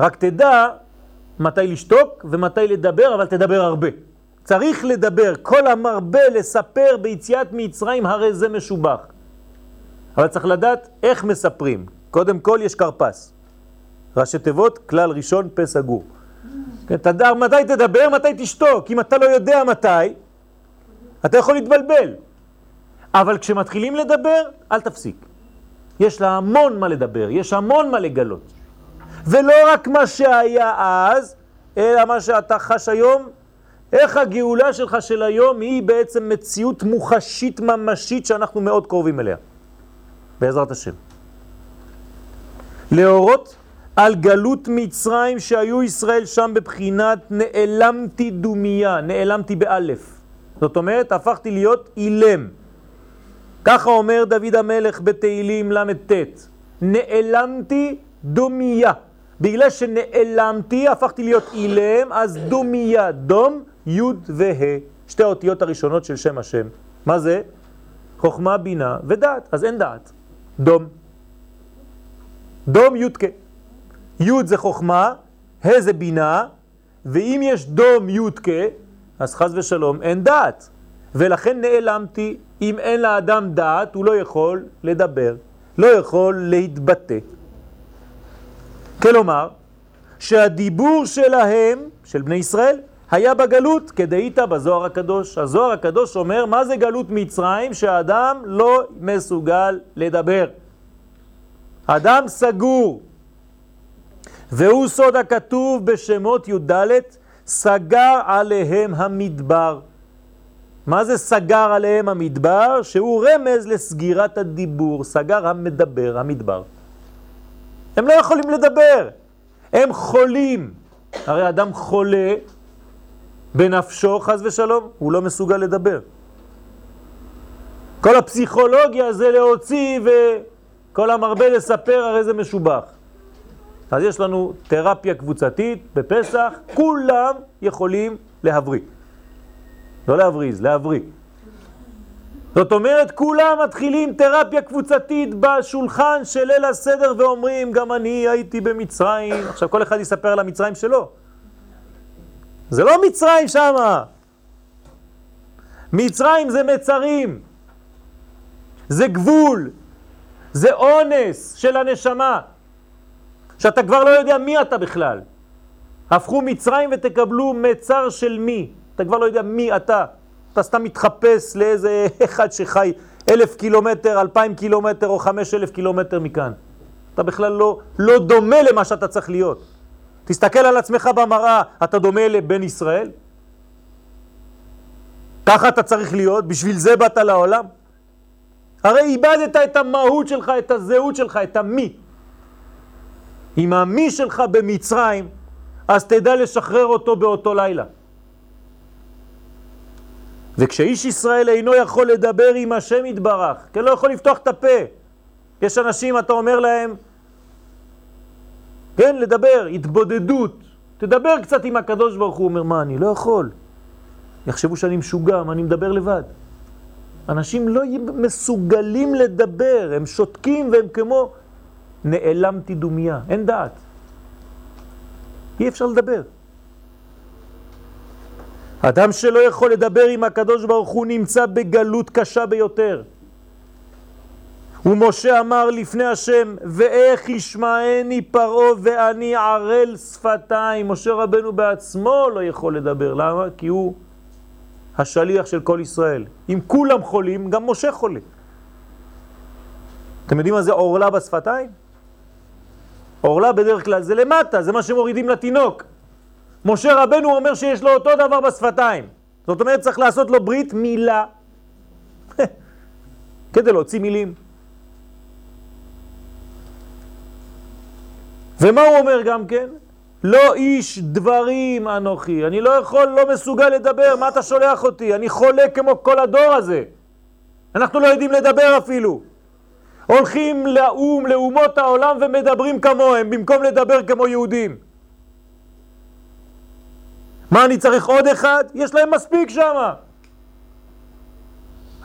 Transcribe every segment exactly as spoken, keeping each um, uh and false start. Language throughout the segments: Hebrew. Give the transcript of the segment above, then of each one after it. רק תדע מתי לשתוק ומתי לדבר, אבל תדבר הרבה. צריך לדבר, כל המרבה לספר ביציאת מצרים, הרי זה משובח. אבל צריך לדעת איך מספרים. קודם כל יש קרפס. ראשי תיבות, כלל ראשון, פה סגור. תדע מתי תדבר, מתי תשתוק. אם אתה לא יודע מתי, אתה יכול להתבלבל. אבל כשמתחילים לדבר, אל תפסיק. יש לה המון מה לדבר, יש המון מה לגלות. ולא רק מה שהיה אז, אלא מה שאתה חש היום, איך הגאולה שלך של היום היא בעצם מציאות מוחשית ממשית שאנחנו מאוד קרובים אליה. בעזרת השם. להורות על גלות מצרים שהיו ישראל שם בבחינת נעלמתי דומיה, נעלמתי באלף. זאת אומרת, הפכתי להיות אילם. ככה אומר דוד המלך בתהילים למ"ט, נעלמתי דומיה. בגלל שנעלמתי, הפכתי להיות אילם, אז דומיה, דום, י' וה', שתי האותיות הראשונות של שם השם. מה זה? חוכמה, בינה ודעת, אז אין דעת. דום. דום י' כ'. י' זה חוכמה, ה' זה בינה, ואם יש דום י' כ', אז חס ושלום אין דעת. ולכן נעלמתי, אם אין לאדם דעת, הוא לא יכול לדבר, לא יכול להתבטא. כלומר, שהדיבור שלהם, של בני ישראל, היה בגלות, כדאיתא בזוהר הקדוש. הזוהר הקדוש אומר, מה זה גלות מצרים? שהאדם לא מסוגל לדבר. אדם סגור. והוא סוד הכתוב בשמות י"ד, סגר עליהם המדבר. מה זה סגר עליהם המדבר? שהוא רמז לסגירת הדיבור, סגר המדבר, המדבר. הם לא יכולים לדבר, הם חולים. הרי אדם חולה בנפשו, חס ושלום, הוא לא מסוגל לדבר. כל הפסיכולוגיה זה להוציא וכל המרבה לספר, הרי זה משובח. אז יש לנו תרפיה קבוצתית בפסח, כולם יכולים להבריא. לא להבריז, להבריא. זאת אומרת, כולם מתחילים תרפיה קבוצתית בשולחן של ליל הסדר ואומרים, גם אני הייתי במצרים. עכשיו, כל אחד יספר על המצרים שלו. זה לא מצרים שמה. מצרים זה מצרים. זה גבול. זה אונס של הנשמה. שאתה כבר לא יודע מי אתה בכלל. הפכו מצרים ותקבלו מצר של מי. אתה כבר לא יודע מי אתה. אתה סתם מתחפש לאיזה אחד שחי אלף קילומטר, אלפיים קילומטר או חמש אלף קילומטר מכאן. אתה בכלל לא, לא דומה למה שאתה צריך להיות. תסתכל על עצמך במראה, אתה דומה לבן ישראל? ככה אתה צריך להיות, בשביל זה באת לעולם? הרי איבדת את המהות שלך, את הזהות שלך, את המי. עם המי שלך במצרים, אז תדע לשחרר אותו באותו לילה. וכשאיש ישראל אינו יכול לדבר עם השם יתברך, כי לא יכול לפתוח את הפה. יש אנשים, אתה אומר להם, כן, לדבר, התבודדות, תדבר קצת עם הקדוש ברוך הוא. אומר, מה, אני לא יכול. יחשבו שאני משוגע, אני מדבר לבד. אנשים לא מסוגלים לדבר, הם שותקים והם כמו נעלמתי דומיה, אין דעת. אי אפשר לדבר. אדם שלא יכול לדבר עם הקדוש ברוך הוא נמצא בגלות קשה ביותר. ומשה אמר לפני השם, ואיך ישמעני פרעה ואני ערל שפתיים. משה רבנו בעצמו לא יכול לדבר. למה? כי הוא השליח של כל ישראל. אם כולם חולים, גם משה חולה. אתם יודעים מה זה אורלה בשפתיים? אורלה בדרך כלל זה למטה, זה מה שמורידים לתינוק. משה רבנו אומר שיש לו אותו דבר בשפתיים. זאת אומרת, צריך לעשות לו ברית מילה. כדי להוציא מילים. ומה הוא אומר גם כן? לא איש דברים אנוכי. אני לא יכול, לא מסוגל לדבר. מה אתה שולח אותי? אני חולה כמו כל הדור הזה. אנחנו לא יודעים לדבר אפילו. הולכים לאום, לאומות העולם ומדברים כמוהם, במקום לדבר כמו יהודים. מה, אני צריך עוד אחד? יש להם מספיק שמה.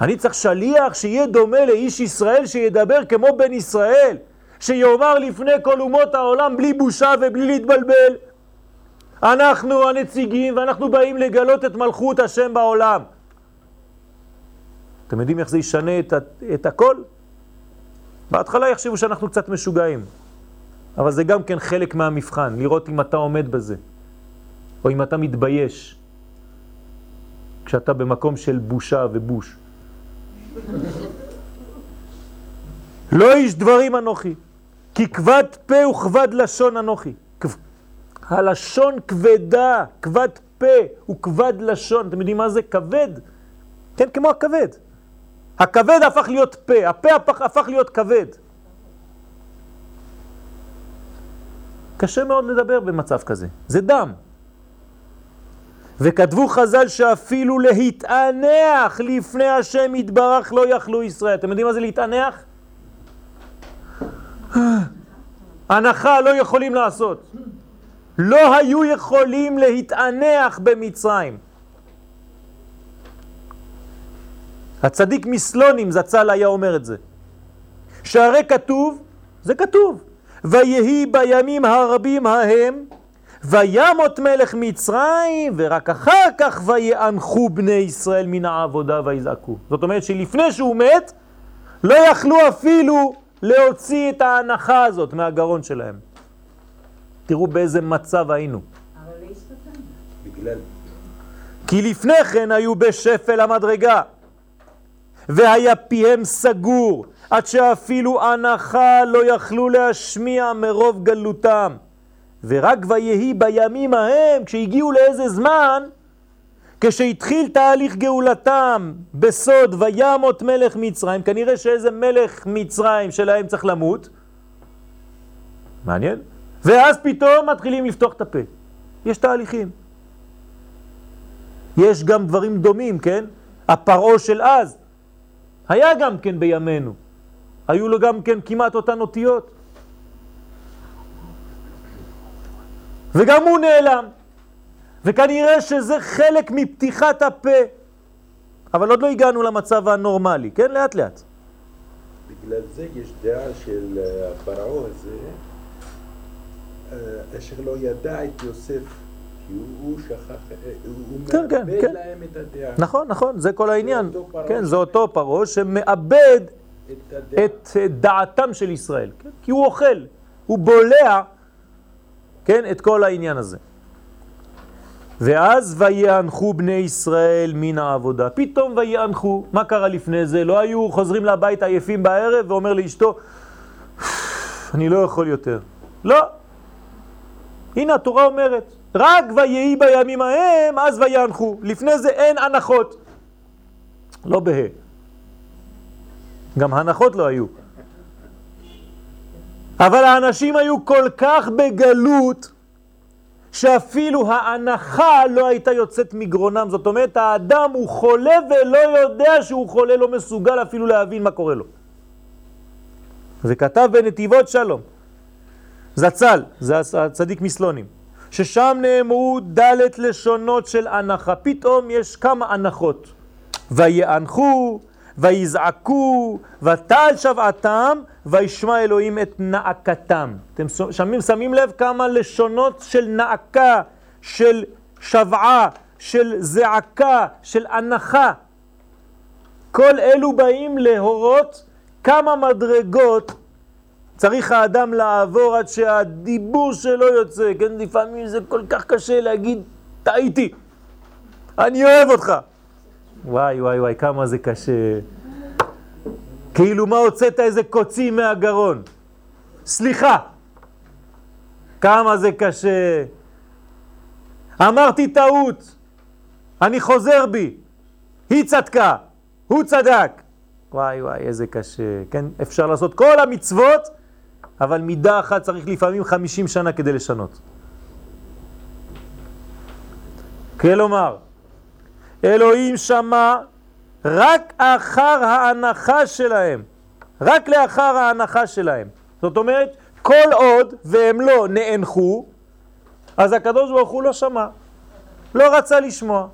אני צריך שליח שיהיה דומה לאיש ישראל שידבר כמו בן ישראל, שיאמר לפני כל אומות העולם בלי בושה ובלי להתבלבל. אנחנו הנציגים ואנחנו באים לגלות את מלכות השם בעולם. אתם יודעים איך זה ישנה את, את הכל? בהתחלה יחשבו שאנחנו קצת משוגעים, אבל זה גם כן חלק מהמבחן, לראות אם אתה עומד בזה, או אם אתה מתבייש, כשאתה במקום של בושה ובוש. לא איש דברים אנוכי, כי כבד פה וכבד לשון אנוכי. הלשון כבדה, כבד פה וכבד לשון. אתם יודעים מה זה? כבד. כן, כמו הכבד. הכבד הפך להיות פה, הפה הפך להיות כבד. קשה מאוד לדבר במצב כזה, זה דם. וכתבו חז"ל שאפילו להתענח לפני השם יתברך לא יכלו ישראל. אתם יודעים מה זה להתענח? הנחה לא יכולים לעשות. לא היו יכולים להתענח במצרים. הצדיק מסלונים זצ"ל היה אומר את זה. שהרי כתוב, זה כתוב. ויהי בימים הרבים ההם, וימות מלך מצרים, ורק אחר כך ויאנחו בני ישראל מן העבודה ויזעקו. זאת אומרת שלפני שהוא מת, לא יכלו אפילו להוציא את ההנחה הזאת מהגרון שלהם. תראו באיזה מצב היינו. אבל לא הסתתנו. בגלל. כי לפני כן היו בשפל המדרגה, והיה פיהם סגור, עד שאפילו הנחה לא יכלו להשמיע מרוב גלותם. ורק ויהי בימים ההם, כשהגיעו לאיזה זמן, כשהתחיל תהליך גאולתם בסוד וימות מלך מצרים, כנראה שאיזה מלך מצרים שלהם צריך למות, מעניין, ואז פתאום מתחילים לפתוח את הפה. יש תהליכים. יש גם דברים דומים, כן? הפרעה של אז היה גם כן בימינו. היו לו גם כן כמעט אותן אותיות. וגם הוא נעלם. וכנראה שזה חלק מפתיחת הפה. אבל עוד לא הגענו למצב הנורמלי, כן? לאט לאט. בגלל זה יש דעה של הפרעה הזה, אשר לא ידע את יוסף, כי הוא שכח, הוא כן, מאבד כן, כן. להם את הדעה. נכון, נכון, זה כל העניין. זה אותו כן, זה אותו פרעה שמאבד את, הדע. את דעתם של ישראל. כן? כי הוא אוכל, הוא בולע. כן, את כל העניין הזה. ואז ויאנחו בני ישראל מן העבודה. פתאום ויאנחו, מה קרה לפני זה? לא היו חוזרים לבית עייפים בערב ואומר לאשתו, אני לא יכול יותר. לא. הנה התורה אומרת, רק ויהי בימים ההם, אז ויאנחו. לפני זה אין הנחות. לא בה. גם הנחות לא היו. אבל האנשים היו כל כך בגלות, שאפילו ההנחה לא הייתה יוצאת מגרונם. זאת אומרת, האדם הוא חולה ולא יודע שהוא חולה, לא מסוגל אפילו להבין מה קורה לו. וכתב בנתיבות שלום, זצ"ל, זה הצדיק מסלונים, ששם נאמרו דלת לשונות של הנחה. פתאום יש כמה הנחות. ויאנחו, ויזעקו, ותעל שבעתם, וישמע אלוהים את נעקתם. אתם שמים, שמים לב כמה לשונות של נעקה, של שבעה, של זעקה, של הנחה. כל אלו באים להורות כמה מדרגות צריך האדם לעבור עד שהדיבור שלו יוצא. כן, לפעמים זה כל כך קשה להגיד, טעיתי, אני אוהב אותך. וואי וואי וואי, כמה זה קשה. כאילו מה הוצאת איזה קוצי מהגרון. סליחה. כמה זה קשה. אמרתי טעות. אני חוזר בי. היא צדקה. הוא צדק. וואי וואי, איזה קשה. כן, אפשר לעשות כל המצוות, אבל מידה אחת צריך לפעמים חמישים שנה כדי לשנות. כלומר, אלוהים שמע רק אחר ההנחה שלהם, רק לאחר ההנחה שלהם. זאת אומרת, כל עוד והם לא נאנחו, אז הקדוש ברוך הוא לא שמע, לא רצה לשמוע.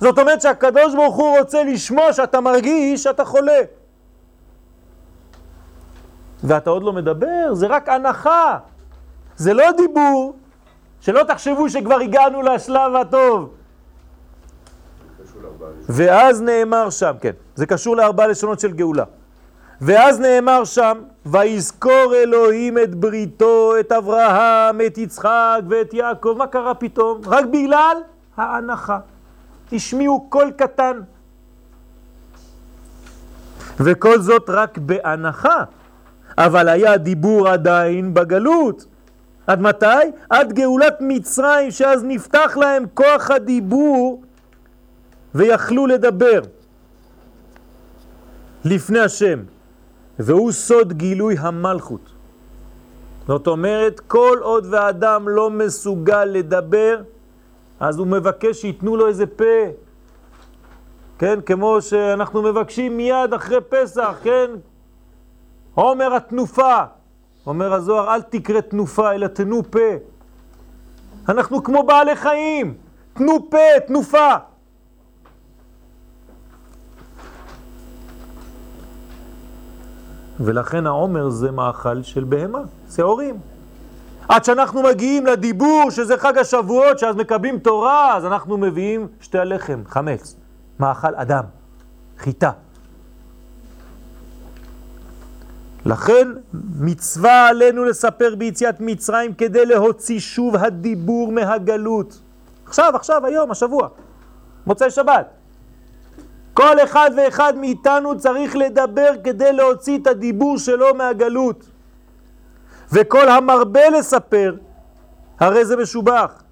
זאת אומרת שהקדוש ברוך הוא רוצה לשמוע שאתה מרגיש שאתה חולה. ואתה עוד לא מדבר, זה רק הנחה, זה לא דיבור, שלא תחשבו שכבר הגענו לשלב הטוב. ואז נאמר שם, כן, זה קשור לארבע לשונות של גאולה. ואז נאמר שם, ויזכור אלוהים את בריתו, את אברהם, את יצחק ואת יעקב. מה קרה פתאום? רק בגלל ההנחה. השמיעו קול קטן. וכל זאת רק בהנחה. אבל היה דיבור עדיין בגלות. עד מתי? עד גאולת מצרים, שאז נפתח להם כוח הדיבור ויכלו לדבר לפני השם. והוא סוד גילוי המלכות. זאת אומרת, כל עוד והאדם לא מסוגל לדבר, אז הוא מבקש שיתנו לו איזה פה. כן, כמו שאנחנו מבקשים מיד אחרי פסח, כן? אומר התנופה, אומר הזוהר, אל תקרא תנופה, אלא תנו פה. אנחנו כמו בעלי חיים, תנו פה, תנופה. ולכן העומר זה מאכל של בהמה, שעורים. עד שאנחנו מגיעים לדיבור, שזה חג השבועות, שאז מקבלים תורה, אז אנחנו מביאים שתי הלחם, חמץ, מאכל אדם, חיטה. לכן מצווה עלינו לספר ביציאת מצרים כדי להוציא שוב הדיבור מהגלות. עכשיו, עכשיו, היום, השבוע, מוצאי שבת. כל אחד ואחד מאיתנו צריך לדבר כדי להוציא את הדיבור שלו מהגלות. וכל המרבה לספר, הרי זה משובח.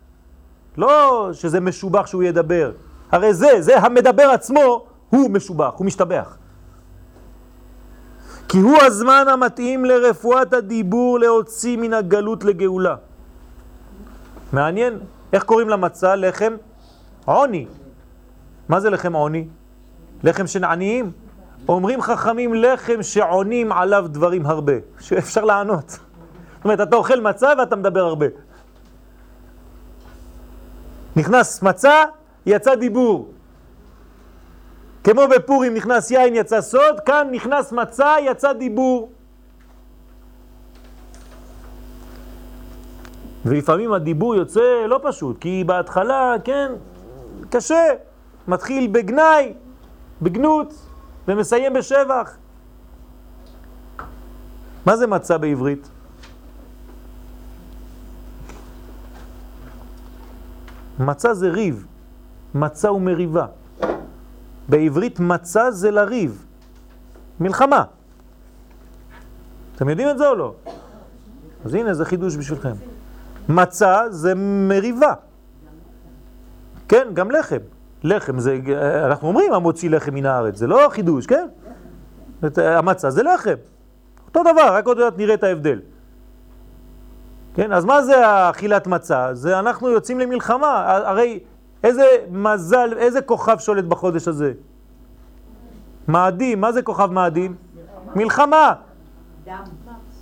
לא שזה משובח שהוא ידבר. הרי זה, זה המדבר עצמו, הוא משובח, הוא משתבח. כי הוא הזמן המתאים לרפואת הדיבור להוציא מן הגלות לגאולה. מעניין, איך קוראים למצה? לחם עוני. מה זה לחם עוני? לחם שנעניים? אומרים חכמים לחם שעונים עליו דברים הרבה, שאפשר לענות. זאת אומרת, אתה אוכל מצה ואתה מדבר הרבה. נכנס מצה, יצא דיבור. כמו בפורים נכנס יין, יצא סוד, כאן נכנס מצה, יצא דיבור. ולפעמים הדיבור יוצא לא פשוט, כי בהתחלה, כן, קשה. מתחיל בגנאי, בגנות, ומסיים בשבח. מה זה מצה בעברית? מצה זה ריב, מצה ומריבה. בעברית מצה זה לריב, מלחמה. אתם יודעים את זה או לא? אז הנה זה חידוש בשבילכם. מצה זה מריבה. כן, גם לחם. לחם זה, אנחנו אומרים המוציא לחם מן הארץ, זה לא חידוש, כן? המצה זה לחם. אותו דבר, רק עוד נראה את ההבדל. כן, אז מה זה האכילת מצה? זה אנחנו יוצאים למלחמה, הרי איזה מזל, איזה כוכב שולט בחודש הזה? מאדים, מה זה כוכב מאדים? מלחמה. דם.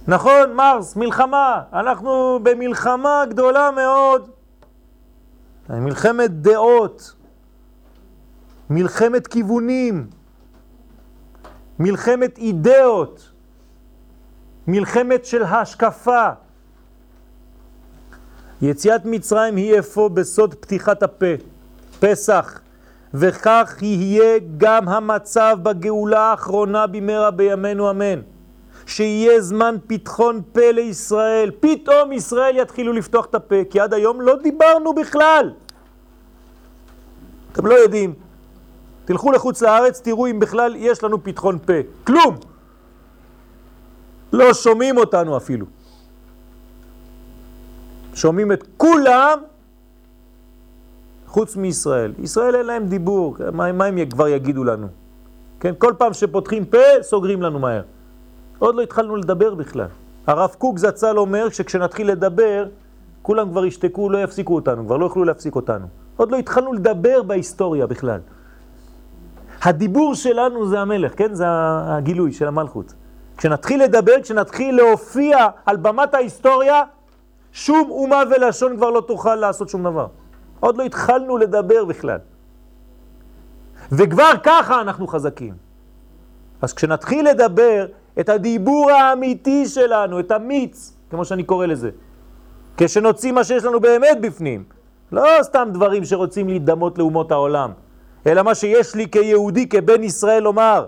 נכון, מרס, מלחמה. אנחנו במלחמה גדולה מאוד. מלחמת דעות. מלחמת כיוונים, מלחמת אידאות, מלחמת של השקפה. יציאת מצרים היא איפה? בסוד פתיחת הפה, פסח. וכך יהיה גם המצב בגאולה האחרונה במהרה בימינו אמן. שיהיה זמן פתחון פה לישראל. פתאום ישראל יתחילו לפתוח את הפה, כי עד היום לא דיברנו בכלל. אתם לא יודעים. תלכו לחוץ לארץ, תראו אם בכלל יש לנו פתחון פה. כלום! לא שומעים אותנו אפילו. שומעים את כולם חוץ מישראל. ישראל אין להם דיבור, מה, מה הם כבר יגידו לנו? כן, כל פעם שפותחים פה, סוגרים לנו מהר. עוד לא התחלנו לדבר בכלל. הרב קוק זצ"ל אומר שכשנתחיל לדבר, כולם כבר ישתקו, לא יפסיקו אותנו, כבר לא יוכלו להפסיק אותנו. עוד לא התחלנו לדבר בהיסטוריה בכלל. הדיבור שלנו זה המלך, כן? זה הגילוי של המלכות. כשנתחיל לדבר, כשנתחיל להופיע על במת ההיסטוריה, שום אומה ולשון כבר לא תוכל לעשות שום דבר. עוד לא התחלנו לדבר בכלל. וכבר ככה אנחנו חזקים. אז כשנתחיל לדבר, את הדיבור האמיתי שלנו, את המיץ, כמו שאני קורא לזה. כשנוציא מה שיש לנו באמת בפנים. לא סתם דברים שרוצים להידמות לאומות העולם, אלא מה שיש לי כיהודי, כבן ישראל לומר.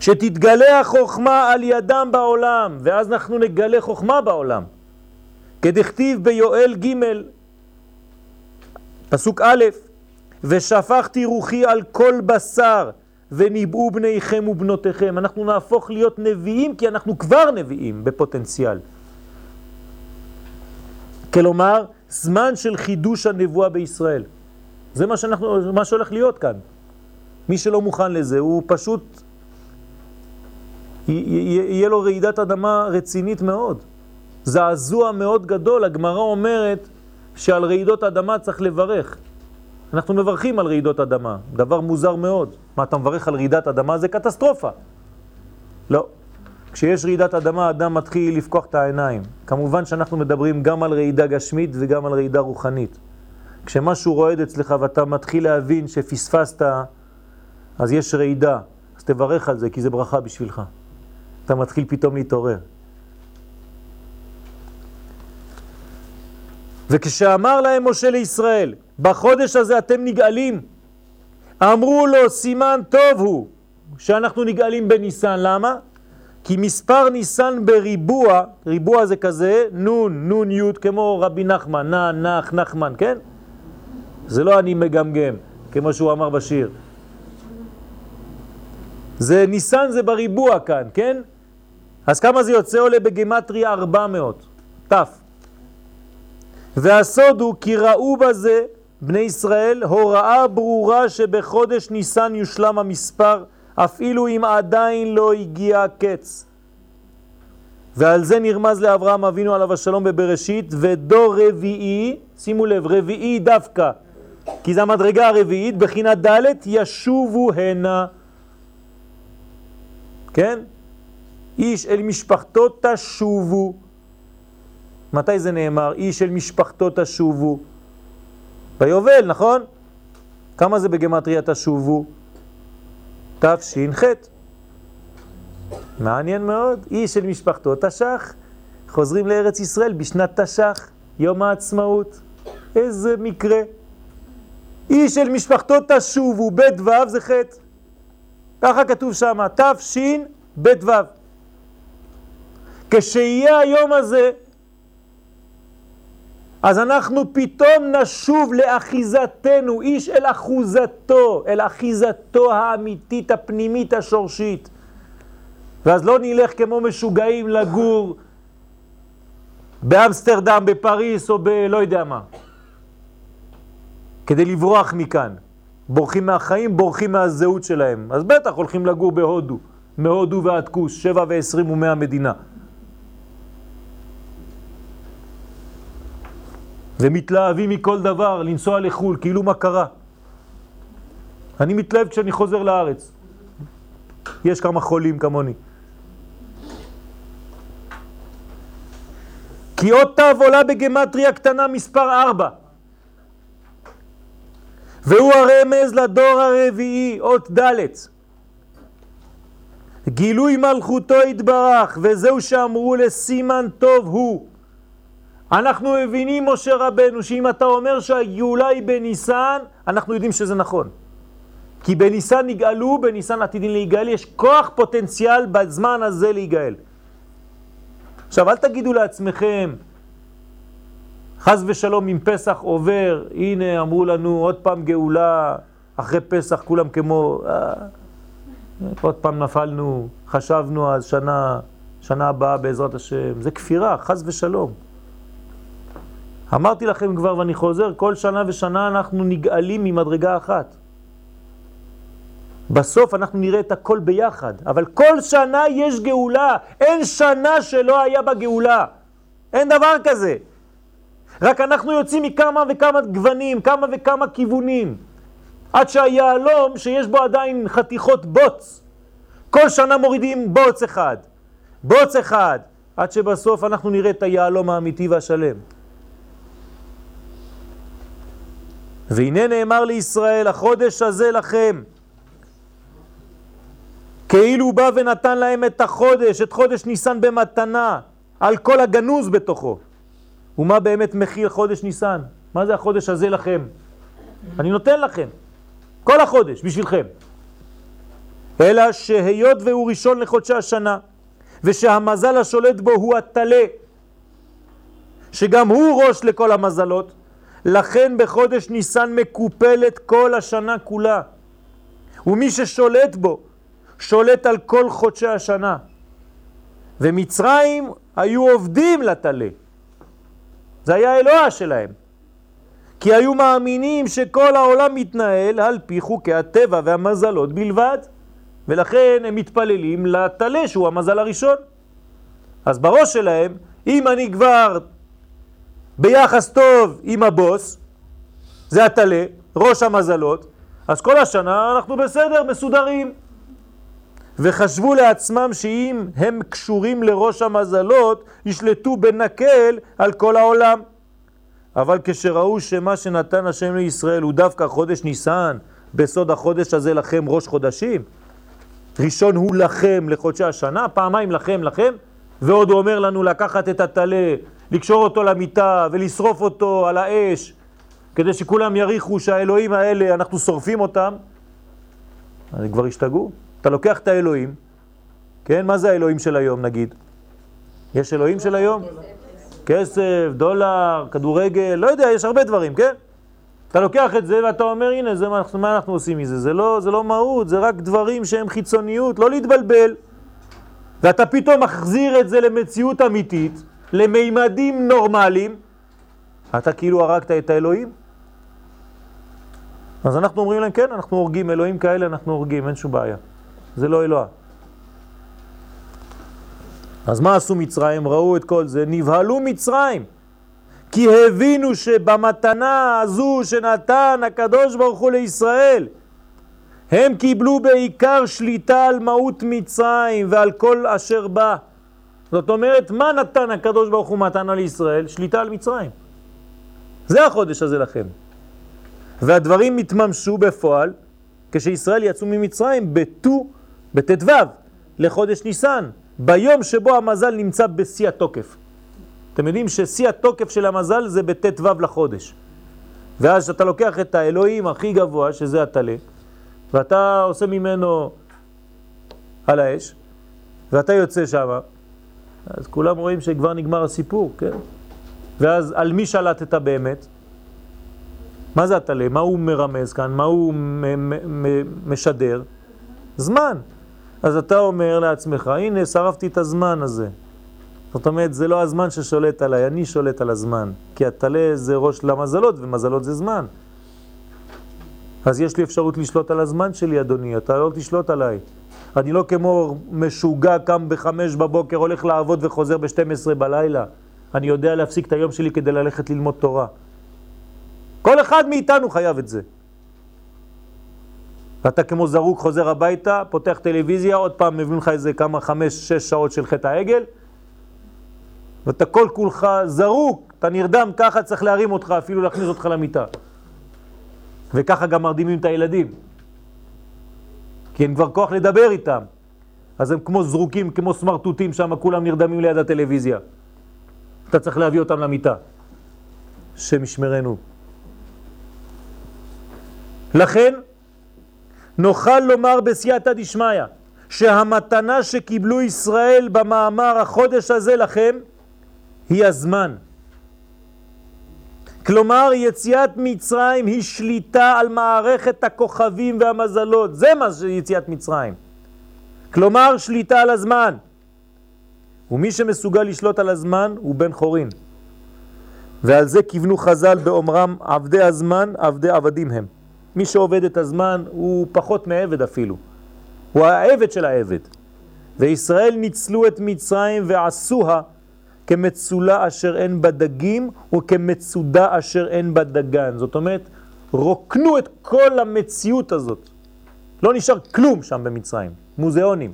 שתתגלה החוכמה על ידם בעולם, ואז אנחנו נגלה חוכמה בעולם. כדכתיב ביואל ג' פסוק א', ושפכתי רוחי על כל בשר וניבאו בניכם ובנותיכם. אנחנו נהפוך להיות נביאים, כי אנחנו כבר נביאים בפוטנציאל. כלומר, זמן של חידוש הנבואה בישראל. זה מה שאנחנו, מה שהולך להיות כאן. מי שלא מוכן לזה, הוא פשוט יהיה לו רעידת אדמה רצינית מאוד. זעזוע מאוד גדול. הגמרא אומרת שעל רעידות אדמה צריך לברך. אנחנו מברכים על רעידות אדמה, דבר מוזר מאוד. מה, אתה מברך על רעידת אדמה? זה קטסטרופה. לא. כשיש רעידת אדמה, האדם מתחיל לפקוח את העיניים. כמובן שאנחנו מדברים גם על רעידה גשמית וגם על רעידה רוחנית. כשמשהו רועד אצלך ואתה מתחיל להבין שפספסת, אז יש רעידה. אז תברך על זה, כי זה ברכה בשבילך. אתה מתחיל פתאום להתעורר. וכשאמר להם משה לישראל, בחודש הזה אתם נגאלים, אמרו לו סימן טוב הוא שאנחנו נגאלים בניסן. למה? כי מספר ניסן בריבוע, ריבוע זה כזה, נון, נון י' כמו רבי נחמן, נע, נח, נחמן, כן? זה לא אני מגמגם, כמו שהוא אמר בשיר. זה ניסן זה בריבוע כאן, כן? אז כמה זה יוצא? עולה בגמטריה ארבע מאות, תף. והסוד הוא כי ראו בזה בני ישראל הוראה ברורה שבחודש ניסן יושלם המספר, אפילו אם עדיין לא הגיע הקץ. ועל זה נרמז לאברהם אבינו עליו השלום בבראשית, ודור רביעי, שימו לב, רביעי דווקא, כי זה המדרגה הרביעית, בחינת ד' ישובו הנה. כן? איש אל משפחתו תשובו. מתי זה נאמר? איש אל משפחתו תשובו. ביובל, נכון? כמה זה בגמטריה תשובו? תש"ח. מעניין מאוד. איש אל משפחתו תש"ח. חוזרים לארץ ישראל בשנת תש"ח, יום העצמאות. איזה מקרה. איש אל משפחתו תשובו, בית ו' זה חטא. ככה כתוב שם, תש"ן בית ו'. כשיהיה היום הזה, אז אנחנו פתאום נשוב לאחיזתנו, איש אל אחוזתו, אל אחיזתו האמיתית, הפנימית, השורשית. ואז לא נלך כמו משוגעים לגור באמסטרדם, בפריס או בלא יודע מה. כדי לברוח מכאן. בורחים מהחיים, בורחים מהזהות שלהם. אז בטח הולכים לגור בהודו, מהודו ועד כוש, שבע ועשרים ומאה מדינה. ומתלהבים מכל דבר, לנסוע לחול, כאילו מה קרה. אני מתלהב כשאני חוזר לארץ. יש כמה חולים כמוני. כי עוד תו עולה בגמטריה קטנה מספר ארבע. והוא הרמז לדור הרביעי, אות דלת. גילוי מלכותו התברך, וזהו שאמרו לסימן טוב הוא. אנחנו מבינים, משה רבנו, שאם אתה אומר שהגאולה היא בניסן, אנחנו יודעים שזה נכון. כי בניסן נגאלו, בניסן עתידים להיגאל, יש כוח פוטנציאל בזמן הזה להיגאל. עכשיו, אל תגידו לעצמכם, חס ושלום אם פסח עובר, הנה אמרו לנו עוד פעם גאולה, אחרי פסח כולם כמו, אה, עוד פעם נפלנו, חשבנו אז שנה, שנה הבאה בעזרת השם, זה כפירה, חס ושלום. אמרתי לכם כבר ואני חוזר, כל שנה ושנה אנחנו נגאלים ממדרגה אחת. בסוף אנחנו נראה את הכל ביחד, אבל כל שנה יש גאולה, אין שנה שלא היה בה גאולה. אין דבר כזה. רק אנחנו יוצאים מכמה וכמה גוונים, כמה וכמה כיוונים. עד שהיעלום שיש בו עדיין חתיכות בוץ. כל שנה מורידים בוץ אחד, בוץ אחד, עד שבסוף אנחנו נראה את היעלום האמיתי והשלם. והנה נאמר לישראל, החודש הזה לכם, כאילו הוא בא ונתן להם את החודש, את חודש ניסן במתנה, על כל הגנוז בתוכו. ומה באמת מכיל חודש ניסן? מה זה החודש הזה לכם? אני נותן לכם, כל החודש, בשבילכם. אלא שהיות והוא ראשון לחודשי השנה, ושהמזל השולט בו הוא התלה, שגם הוא ראש לכל המזלות, לכן בחודש ניסן מקופלת כל השנה כולה. ומי ששולט בו, שולט על כל חודשי השנה. ומצרים היו עובדים לתלה. זה היה אלוה שלהם. כי היו מאמינים שכל העולם מתנהל על פי חוקי הטבע והמזלות בלבד, ולכן הם מתפללים לתלה שהוא המזל הראשון. אז בראש שלהם, אם אני כבר ביחס טוב עם הבוס, זה התלה, ראש המזלות, אז כל השנה אנחנו בסדר, מסודרים. וחשבו לעצמם שאם הם קשורים לראש המזלות, ישלטו בנקל על כל העולם. אבל כשראו שמה שנתן השם לישראל הוא דווקא חודש ניסן, בסוד החודש הזה לכם ראש חודשים, ראשון הוא לכם לחודשי השנה, פעמיים לכם לכם, ועוד הוא אומר לנו לקחת את התלה, לקשור אותו למיטה ולשרוף אותו על האש, כדי שכולם יריחו שהאלוהים האלה, אנחנו שורפים אותם. אז כבר השתגעו. אתה לוקח את האלוהים, כן? מה זה האלוהים של היום נגיד? יש אלוהים של היום? כסף, דולר, כדורגל, לא יודע, יש הרבה דברים, כן? אתה לוקח את זה ואתה אומר, הנה, זה מה אנחנו, מה אנחנו עושים מזה? זה לא, זה לא מהות, זה רק דברים שהם חיצוניות, לא להתבלבל. ואתה פתאום מחזיר את זה למציאות אמיתית, למימדים נורמליים, אתה כאילו הרגת את האלוהים? אז אנחנו אומרים להם, כן, אנחנו הורגים, אלוהים כאלה אנחנו הורגים, אין שום בעיה. זה לא אלוהה. אז מה עשו מצרים? ראו את כל זה, נבהלו מצרים. כי הבינו שבמתנה הזו שנתן הקדוש ברוך הוא לישראל, הם קיבלו בעיקר שליטה על מהות מצרים ועל כל אשר בא. זאת אומרת, מה נתן הקדוש ברוך הוא מתנה לישראל? שליטה על מצרים. זה החודש הזה לכם. והדברים מתממשו בפועל, כשישראל יצאו ממצרים בטו, בתתוו, לחודש ניסן, ביום שבו המזל נמצא בשיא התוקף. אתם יודעים ששיא התוקף של המזל זה בתתוו לחודש. ואז אתה לוקח את האלוהים הכי גבוה, שזה התלה, ואתה עושה ממנו על האש, ואתה יוצא שמה, אז כולם רואים שכבר נגמר הסיפור, כן? ואז על מי שלטת באמת? מה זה התלה? מה הוא מרמז כאן? מה הוא מ- מ- מ- משדר? זמן. אז אתה אומר לעצמך, הנה, שרפתי את הזמן הזה. זאת אומרת, זה לא הזמן ששולט עליי, אני שולט על הזמן. כי התלה זה ראש למזלות, ומזלות זה זמן. אז יש לי אפשרות לשלוט על הזמן שלי, אדוני, אתה לא תשלוט עליי. אני לא כמו משוגע, קם בחמש בבוקר, הולך לעבוד וחוזר ב-שתים עשרה בלילה. אני יודע להפסיק את היום שלי כדי ללכת ללמוד תורה. כל אחד מאיתנו חייב את זה. אתה כמו זרוק חוזר הביתה, פותח טלוויזיה, עוד פעם מבין לך איזה כמה חמש, שש שעות של חטא העגל, ואתה כל כולך זרוק, אתה נרדם ככה, צריך להרים אותך, אפילו להכניס אותך למיטה. וככה גם מרדימים את הילדים. כי אין כבר כוח לדבר איתם. אז הם כמו זרוקים, כמו סמרטוטים שם, כולם נרדמים ליד הטלוויזיה. אתה צריך להביא אותם למיטה. שמשמרנו. לכן, נוכל לומר בסייעתא דשמיא, שהמתנה שקיבלו ישראל במאמר החודש הזה לכם, היא הזמן. כלומר, יציאת מצרים היא שליטה על מערכת הכוכבים והמזלות. זה מה שיציאת מצרים. כלומר, שליטה על הזמן. ומי שמסוגל לשלוט על הזמן הוא בן חורין. ועל זה כיוונו חז"ל באומרם, עבדי הזמן, עבדי עבדים הם. מי שעובד את הזמן הוא פחות מעבד אפילו. הוא העבד של העבד. וישראל ניצלו את מצרים ועשוה כמצולה אשר אין בה דגים וכמצודה אשר אין בה דגן. זאת אומרת, רוקנו את כל המציאות הזאת. לא נשאר כלום שם במצרים, מוזיאונים.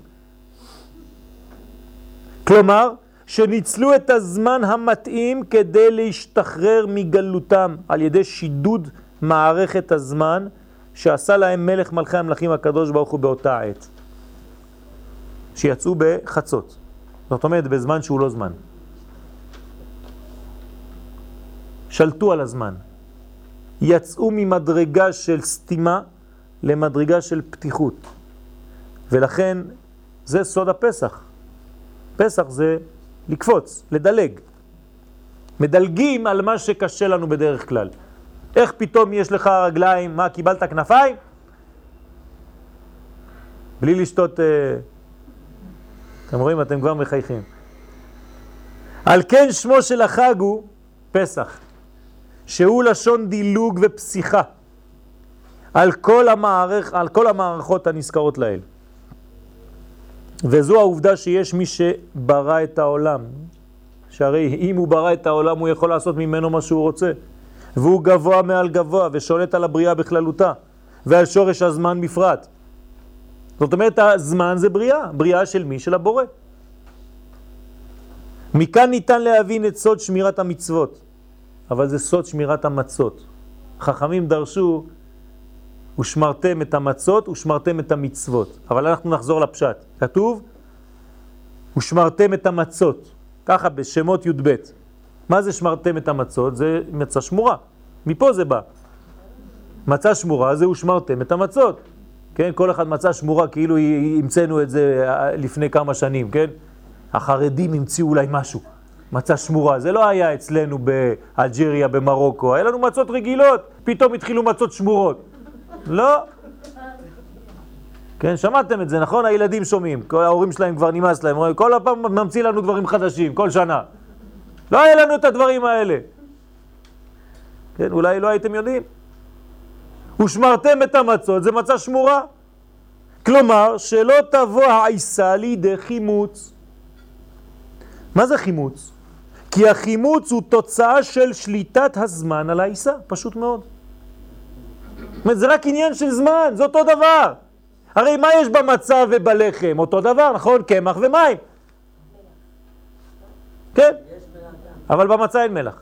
כלומר, שניצלו את הזמן המתאים כדי להשתחרר מגלותם על ידי שידוד מערכת הזמן שעשה להם מלך מלכי המלכים הקדוש ברוך הוא באותה עת. שיצאו בחצות. זאת אומרת, בזמן שהוא לא זמן. שלטו על הזמן. יצאו ממדרגה של סתימה למדרגה של פתיחות. ולכן זה סוד הפסח. פסח זה לקפוץ, לדלג. מדלגים על מה שקשה לנו בדרך כלל. איך פתאום יש לך רגליים? מה, קיבלת כנפיים? בלי לשתות... אתם רואים, אתם כבר מחייכים. על כן שמו של החג הוא פסח, שהוא לשון דילוג ופסיכה, על כל, המערכ, על כל המערכות הנזכרות לאל. וזו העובדה שיש מי שברא את העולם, שהרי אם הוא ברא את העולם הוא יכול לעשות ממנו מה שהוא רוצה, והוא גבוה מעל גבוה ושולט על הבריאה בכללותה, ועל שורש הזמן בפרט. זאת אומרת, הזמן זה בריאה, בריאה של מי? של הבורא. מכאן ניתן להבין את סוד שמירת המצוות, אבל זה סוד שמירת המצות. חכמים דרשו, ושמרתם את המצות, ושמרתם את המצוות. אבל אנחנו נחזור לפשט. כתוב, ושמרתם את המצות. ככה בשמות י' ב'. מה זה שמרתם את המצות? זה מצה שמורה. מפה זה בא. מצה שמורה זה ושמרתם את המצות. כן, כל אחד מצא שמורה, כאילו המצאנו את זה לפני כמה שנים, כן? החרדים המציאו אולי משהו, מצא שמורה. זה לא היה אצלנו באלג'יריה, במרוקו, היה לנו מצות רגילות, פתאום התחילו מצות שמורות. לא? כן, שמעתם את זה, נכון? הילדים שומעים, כל ההורים שלהם כבר נמאס להם, כל הפעם ממציא לנו דברים חדשים, כל שנה. לא היה לנו את הדברים האלה. כן, אולי לא הייתם יודעים. ושמרתם את המצות, זה מצה שמורה. כלומר, שלא תבוא העיסה לידי חימוץ. מה זה חימוץ? כי החימוץ הוא תוצאה של שליטת הזמן על העיסה, פשוט מאוד. זאת אומרת, זה רק עניין של זמן, זה אותו דבר. הרי מה יש במצה ובלחם? אותו דבר, נכון? קמח ומים. כן? אבל במצה אין מלח.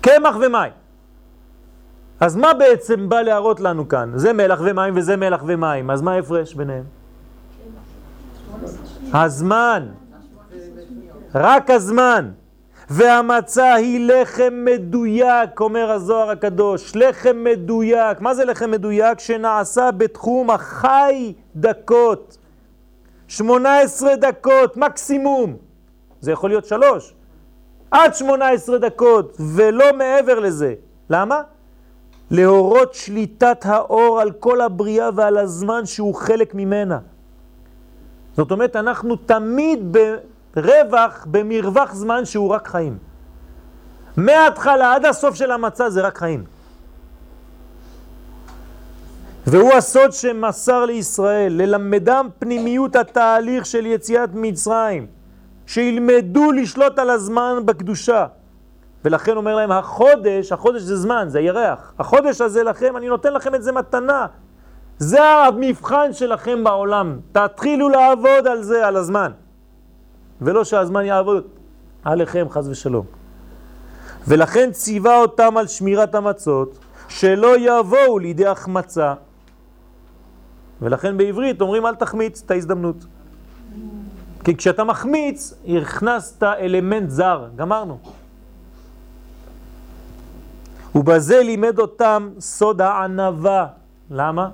קמח ומים. אז מה בעצם בא להראות לנו כאן? זה מלח ומים וזה מלח ומים. אז מה ההפרש ביניהם? הזמן. רק הזמן. והמצה היא לחם מדויק, אומר הזוהר הקדוש. לחם מדויק. מה זה לחם מדויק? שנעשה בתחום החי דקות. שמונה עשרה דקות מקסימום. זה יכול להיות שלוש. עד שמונה עשרה דקות ולא מעבר לזה. למה? להורות שליטת האור על כל הבריאה ועל הזמן שהוא חלק ממנה. זאת אומרת, אנחנו תמיד ברווח, במרווח זמן שהוא רק חיים. מההתחלה עד הסוף של המצה זה רק חיים. והוא הסוד שמסר לישראל, ללמדם פנימיות התהליך של יציאת מצרים, שילמדו לשלוט על הזמן בקדושה. ולכן אומר להם, החודש, החודש זה זמן, זה ירח. החודש הזה לכם, אני נותן לכם את זה מתנה. זה המבחן שלכם בעולם. תתחילו לעבוד על זה, על הזמן. ולא שהזמן יעבוד עליכם, חס ושלום. ולכן ציווה אותם על שמירת המצות, שלא יבואו לידי החמצה. ולכן בעברית אומרים, אל תחמיץ את ההזדמנות. כי כשאתה מחמיץ, הכנסת אלמנט זר. גמרנו. ובזה לימד אותם סוד הענבה. למה?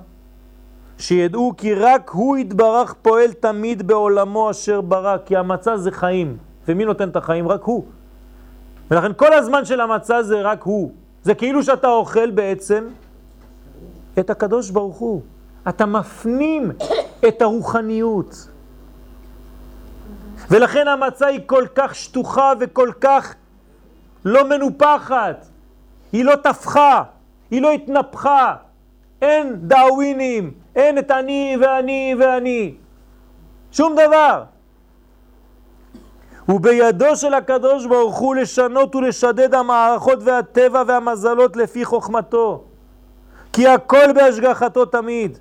שידעו כי רק הוא יתברך פועל תמיד בעולמו אשר ברא, כי המצה זה חיים. ומי נותן את החיים? רק הוא. ולכן כל הזמן של המצה זה רק הוא. זה כאילו שאתה אוכל בעצם את הקדוש ברוך הוא. אתה מפנים את הרוחניות. ולכן המצה היא כל כך שטוחה וכל כך לא מנופחת. היא לא תפחה, היא לא התנפחה, אין דאווינים, אין את אני ואני ואני, שום דבר. ובידו של הקדוש ברוך הוא לשנות ולשדד המערכות והטבע והמזלות לפי חוכמתו, כי הכל בהשגחתו תמיד.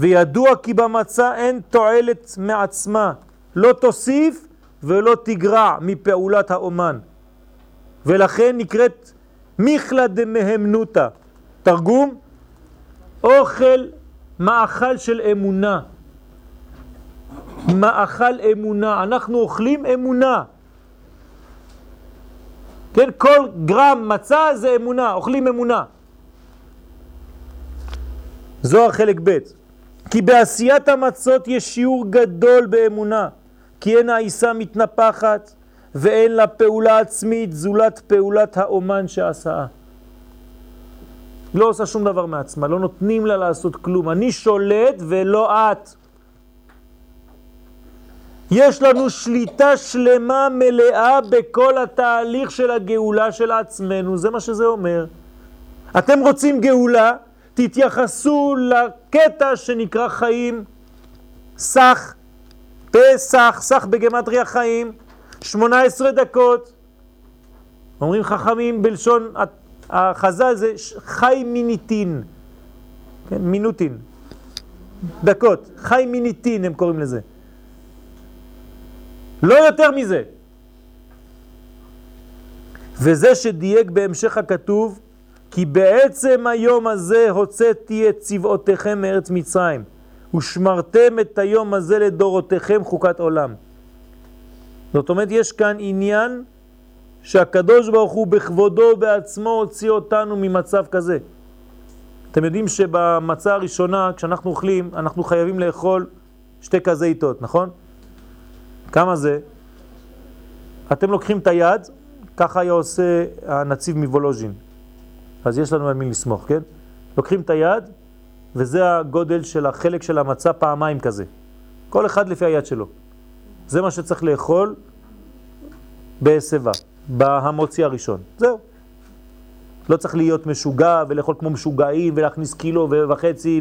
וידוע כי במצה אין תועלת מעצמה, לא תוסיף ולא תגרע מפעולת האומן, ולכן נקראת מיכלה דמהמנותה. תרגום, אוכל מאכל של אמונה. מאכל אמונה, אנחנו אוכלים אמונה. כן, כל גרם מצה זה אמונה, אוכלים אמונה. זוהר חלק ב', כי בעשיית המצות יש שיעור גדול באמונה, כי אין העיסה מתנפחת ואין לה פעולה עצמית זולת פעולת האומן שעשה. לא עושה שום דבר מעצמה, לא נותנים לה לעשות כלום, אני שולט ולא את. יש לנו שליטה שלמה מלאה בכל התהליך של הגאולה של עצמנו, זה מה שזה אומר. אתם רוצים גאולה? תתייחסו לקטע שנקרא חיים, סך, פסח, סך בגמטריה חיים, שמונה עשרה דקות. אומרים חכמים בלשון החז"ל זה חי מיניטין, כן? מינוטין, דקות, חי מיניטין הם קוראים לזה. לא יותר מזה. וזה שדייק בהמשך הכתוב, כי בעצם היום הזה הוצאתי את צבאותיכם מארץ מצרים, ושמרתם את היום הזה לדורותיכם חוקת עולם. זאת אומרת, יש כאן עניין שהקדוש ברוך הוא בכבודו בעצמו הוציא אותנו ממצב כזה. אתם יודעים שבמצה הראשונה, כשאנחנו אוכלים, אנחנו חייבים לאכול שתי כזיתות, נכון? כמה זה? אתם לוקחים את היד, ככה היה עושה הנציב מבולוז'ין. אז יש לנו על מי לסמוך, כן? לוקחים את היד, וזה הגודל של החלק של המצה פעמיים כזה. כל אחד לפי היד שלו. זה מה שצריך לאכול בהסבה, בהמוציא הראשון. זהו. לא צריך להיות משוגע ולאכול כמו משוגעים ולהכניס קילו וחצי,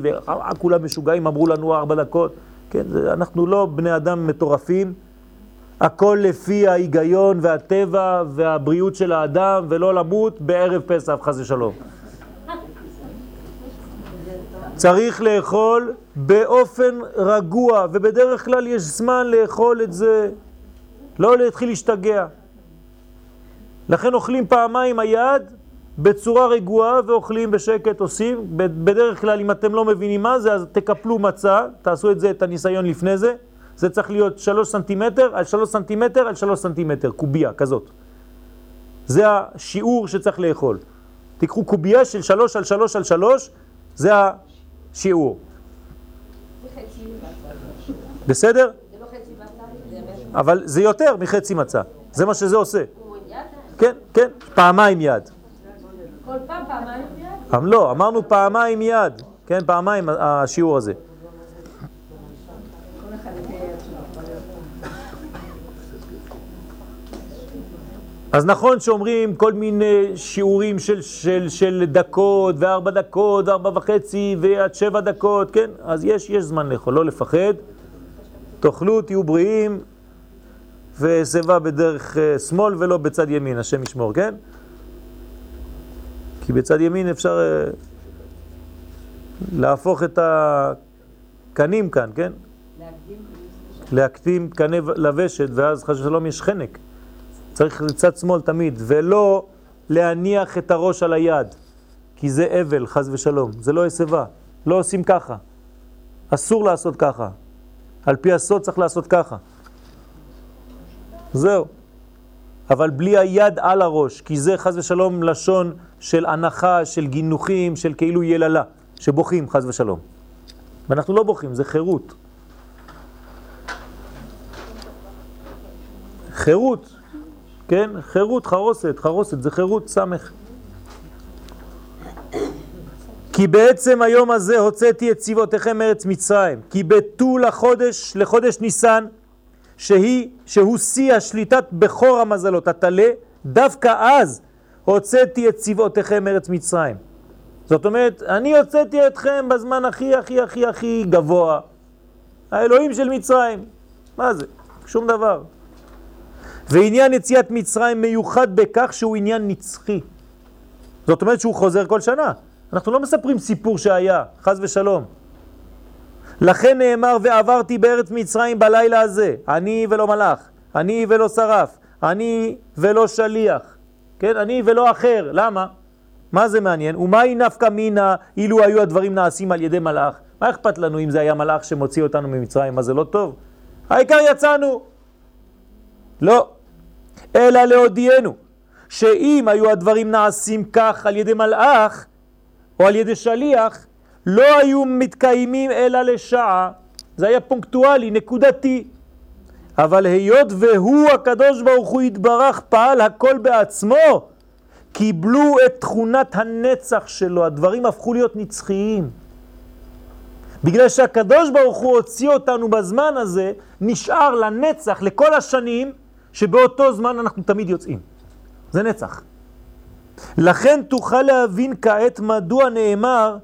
וכולם משוגעים אמרו לנו ארבע דקות. כן? אנחנו לא בני אדם מטורפים. הכל לפי ההיגיון והטבע והבריאות של האדם, ולא למות בערב פסח, חס ושלום. צריך לאכול באופן רגוע, ובדרך כלל יש זמן לאכול את זה, לא להתחיל להשתגע. לכן אוכלים פעמיים היד בצורה רגועה ואוכלים בשקט, עושים. בדרך כלל אם אתם לא מבינים מה זה, אז תקפלו מצה, תעשו את זה, את הניסיון לפני זה. זה צריך להיות שלוש סנטימטר על שלוש סנטימטר על שלוש סנטימטר, קוביה כזאת. זה השיעור שצריך לאכול. תיקחו קוביה של שלוש על שלוש על שלוש, זה השיעור. בסדר? זה לא חצי מצה. אבל זה יותר מחצי מצה. זה מה שזה עושה. כן, כן, פעמיים יד. כל פעם פעמיים יד? לא, אמרנו פעמיים יד. כן, פעמיים השיעור הזה. אז נכון שאומרים כל מיני שיעורים של, של, של דקות, וארבע דקות, וארבע וחצי, ועד שבע דקות, כן? אז יש, יש זמן לאכול, לא לפחד. תאכלו, תהיו בריאים, וסבא בדרך שמאל ולא בצד ימין, השם ישמור, כן? כי בצד ימין אפשר להפוך את הקנים כאן, כן? להקטים קני לבשת, ואז חס ושלום יש חנק. צריך לצד שמאל תמיד, ולא להניח את הראש על היד, כי זה אבל, חס ושלום, זה לא הסבה, לא עושים ככה, אסור לעשות ככה, על פי הסוד צריך לעשות ככה, זהו, אבל בלי היד על הראש, כי זה חס ושלום לשון של הנחה, של גינוחים, של כאילו יללה, שבוכים חס ושלום, ואנחנו לא בוכים, זה חירות, חירות, כן? חירות, חרוסת, חרוסת, זה חירות סמך. כי בעצם היום הזה הוצאתי את צבאותיכם מארץ מצרים, כי בטול החודש, לחודש ניסן, שהיא, שהוא שיא השליטת בכור המזלות, התלה, דווקא אז הוצאתי את צבאותיכם מארץ מצרים. זאת אומרת, אני הוצאתי אתכם בזמן הכי, הכי, הכי, הכי גבוה. האלוהים של מצרים. מה זה? שום דבר. ועניין יציאת מצרים מיוחד בכך שהוא עניין נצחי. זאת אומרת שהוא חוזר כל שנה. אנחנו לא מספרים סיפור שהיה, חס ושלום. לכן נאמר ועברתי בארץ מצרים בלילה הזה, אני ולא מלאך, אני ולא שרף, אני ולא שליח, כן? אני ולא אחר. למה? מה זה מעניין? ומהי נפקא מינה אילו היו הדברים נעשים על ידי מלאך? מה אכפת לנו אם זה היה מלאך שמוציא אותנו ממצרים? מה זה לא טוב? העיקר יצאנו. לא. אלא להודיענו, שאם היו הדברים נעשים כך על ידי מלאך, או על ידי שליח, לא היו מתקיימים אלא לשעה. זה היה פונקטואלי, נקודתי. אבל היות והוא הקדוש ברוך הוא התברך פעל הכל בעצמו, קיבלו את תכונת הנצח שלו, הדברים הפכו להיות נצחיים. בגלל שהקדוש ברוך הוא הוציא אותנו בזמן הזה, נשאר לנצח לכל השנים, שבאותו זמן אנחנו תמיד יוצאים. זה נצח. לכן תוכל להבין כעת מדוע נאמר,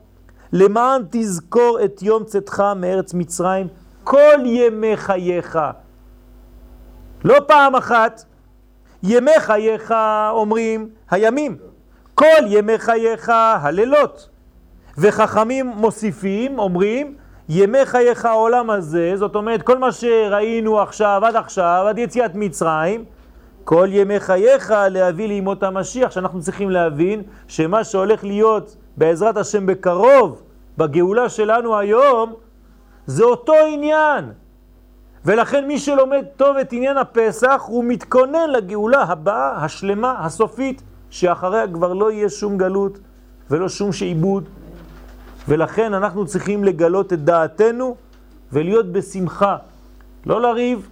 למען תזכור את יום צאתך מארץ מצרים כל ימי חייך. לא פעם אחת, ימי חייך אומרים הימים, כל ימי חייך הלילות. וחכמים מוסיפים, אומרים, ימי חייך העולם הזה, זאת אומרת, כל מה שראינו עכשיו, עד עכשיו, עד יציאת מצרים, כל ימי חייך להביא לימות המשיח, שאנחנו צריכים להבין שמה שהולך להיות בעזרת השם בקרוב, בגאולה שלנו היום, זה אותו עניין. ולכן מי שלומד טוב את עניין הפסח, הוא מתכונן לגאולה הבאה, השלמה, הסופית, שאחריה כבר לא יהיה שום גלות ולא שום שעיבוד. ולכן אנחנו צריכים לגלות את דעתנו ולהיות בשמחה, לא לריב,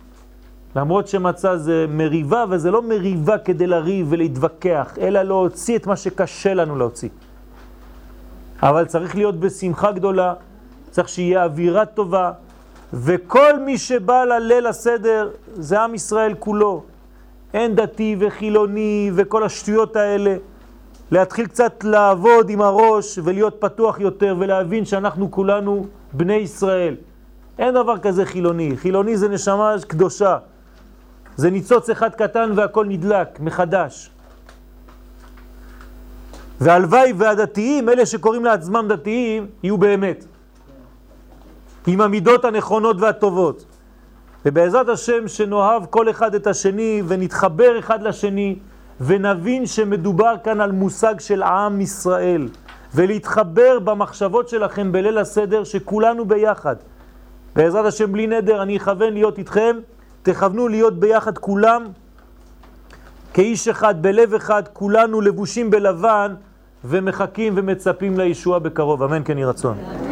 למרות שמצא זה מריבה, וזה לא מריבה כדי לריב ולהתווכח, אלא להוציא את מה שקשה לנו להוציא. אבל צריך להיות בשמחה גדולה, צריך שיהיה אווירה טובה, וכל מי שבא לליל הסדר זה עם ישראל כולו. אין דתי וחילוני וכל השטויות האלה. להתחיל קצת לעבוד עם הראש ולהיות פתוח יותר ולהבין שאנחנו כולנו בני ישראל. אין דבר כזה חילוני. חילוני זה נשמה קדושה. זה ניצוץ אחד קטן והכל נדלק מחדש. והלוואי והדתיים, אלה שקוראים לעצמם דתיים, יהיו באמת. עם המידות הנכונות והטובות. ובעזרת השם שנאהב כל אחד את השני ונתחבר אחד לשני ונבין שמדובר כאן על מושג של עם ישראל. ולהתחבר במחשבות שלכם בליל הסדר שכולנו ביחד. בעזרת השם בלי נדר אני אכוון להיות איתכם, תכוונו להיות ביחד כולם כאיש אחד בלב אחד, כולנו לבושים בלבן ומחכים ומצפים לישועה בקרוב. אמן כן יהי רצון.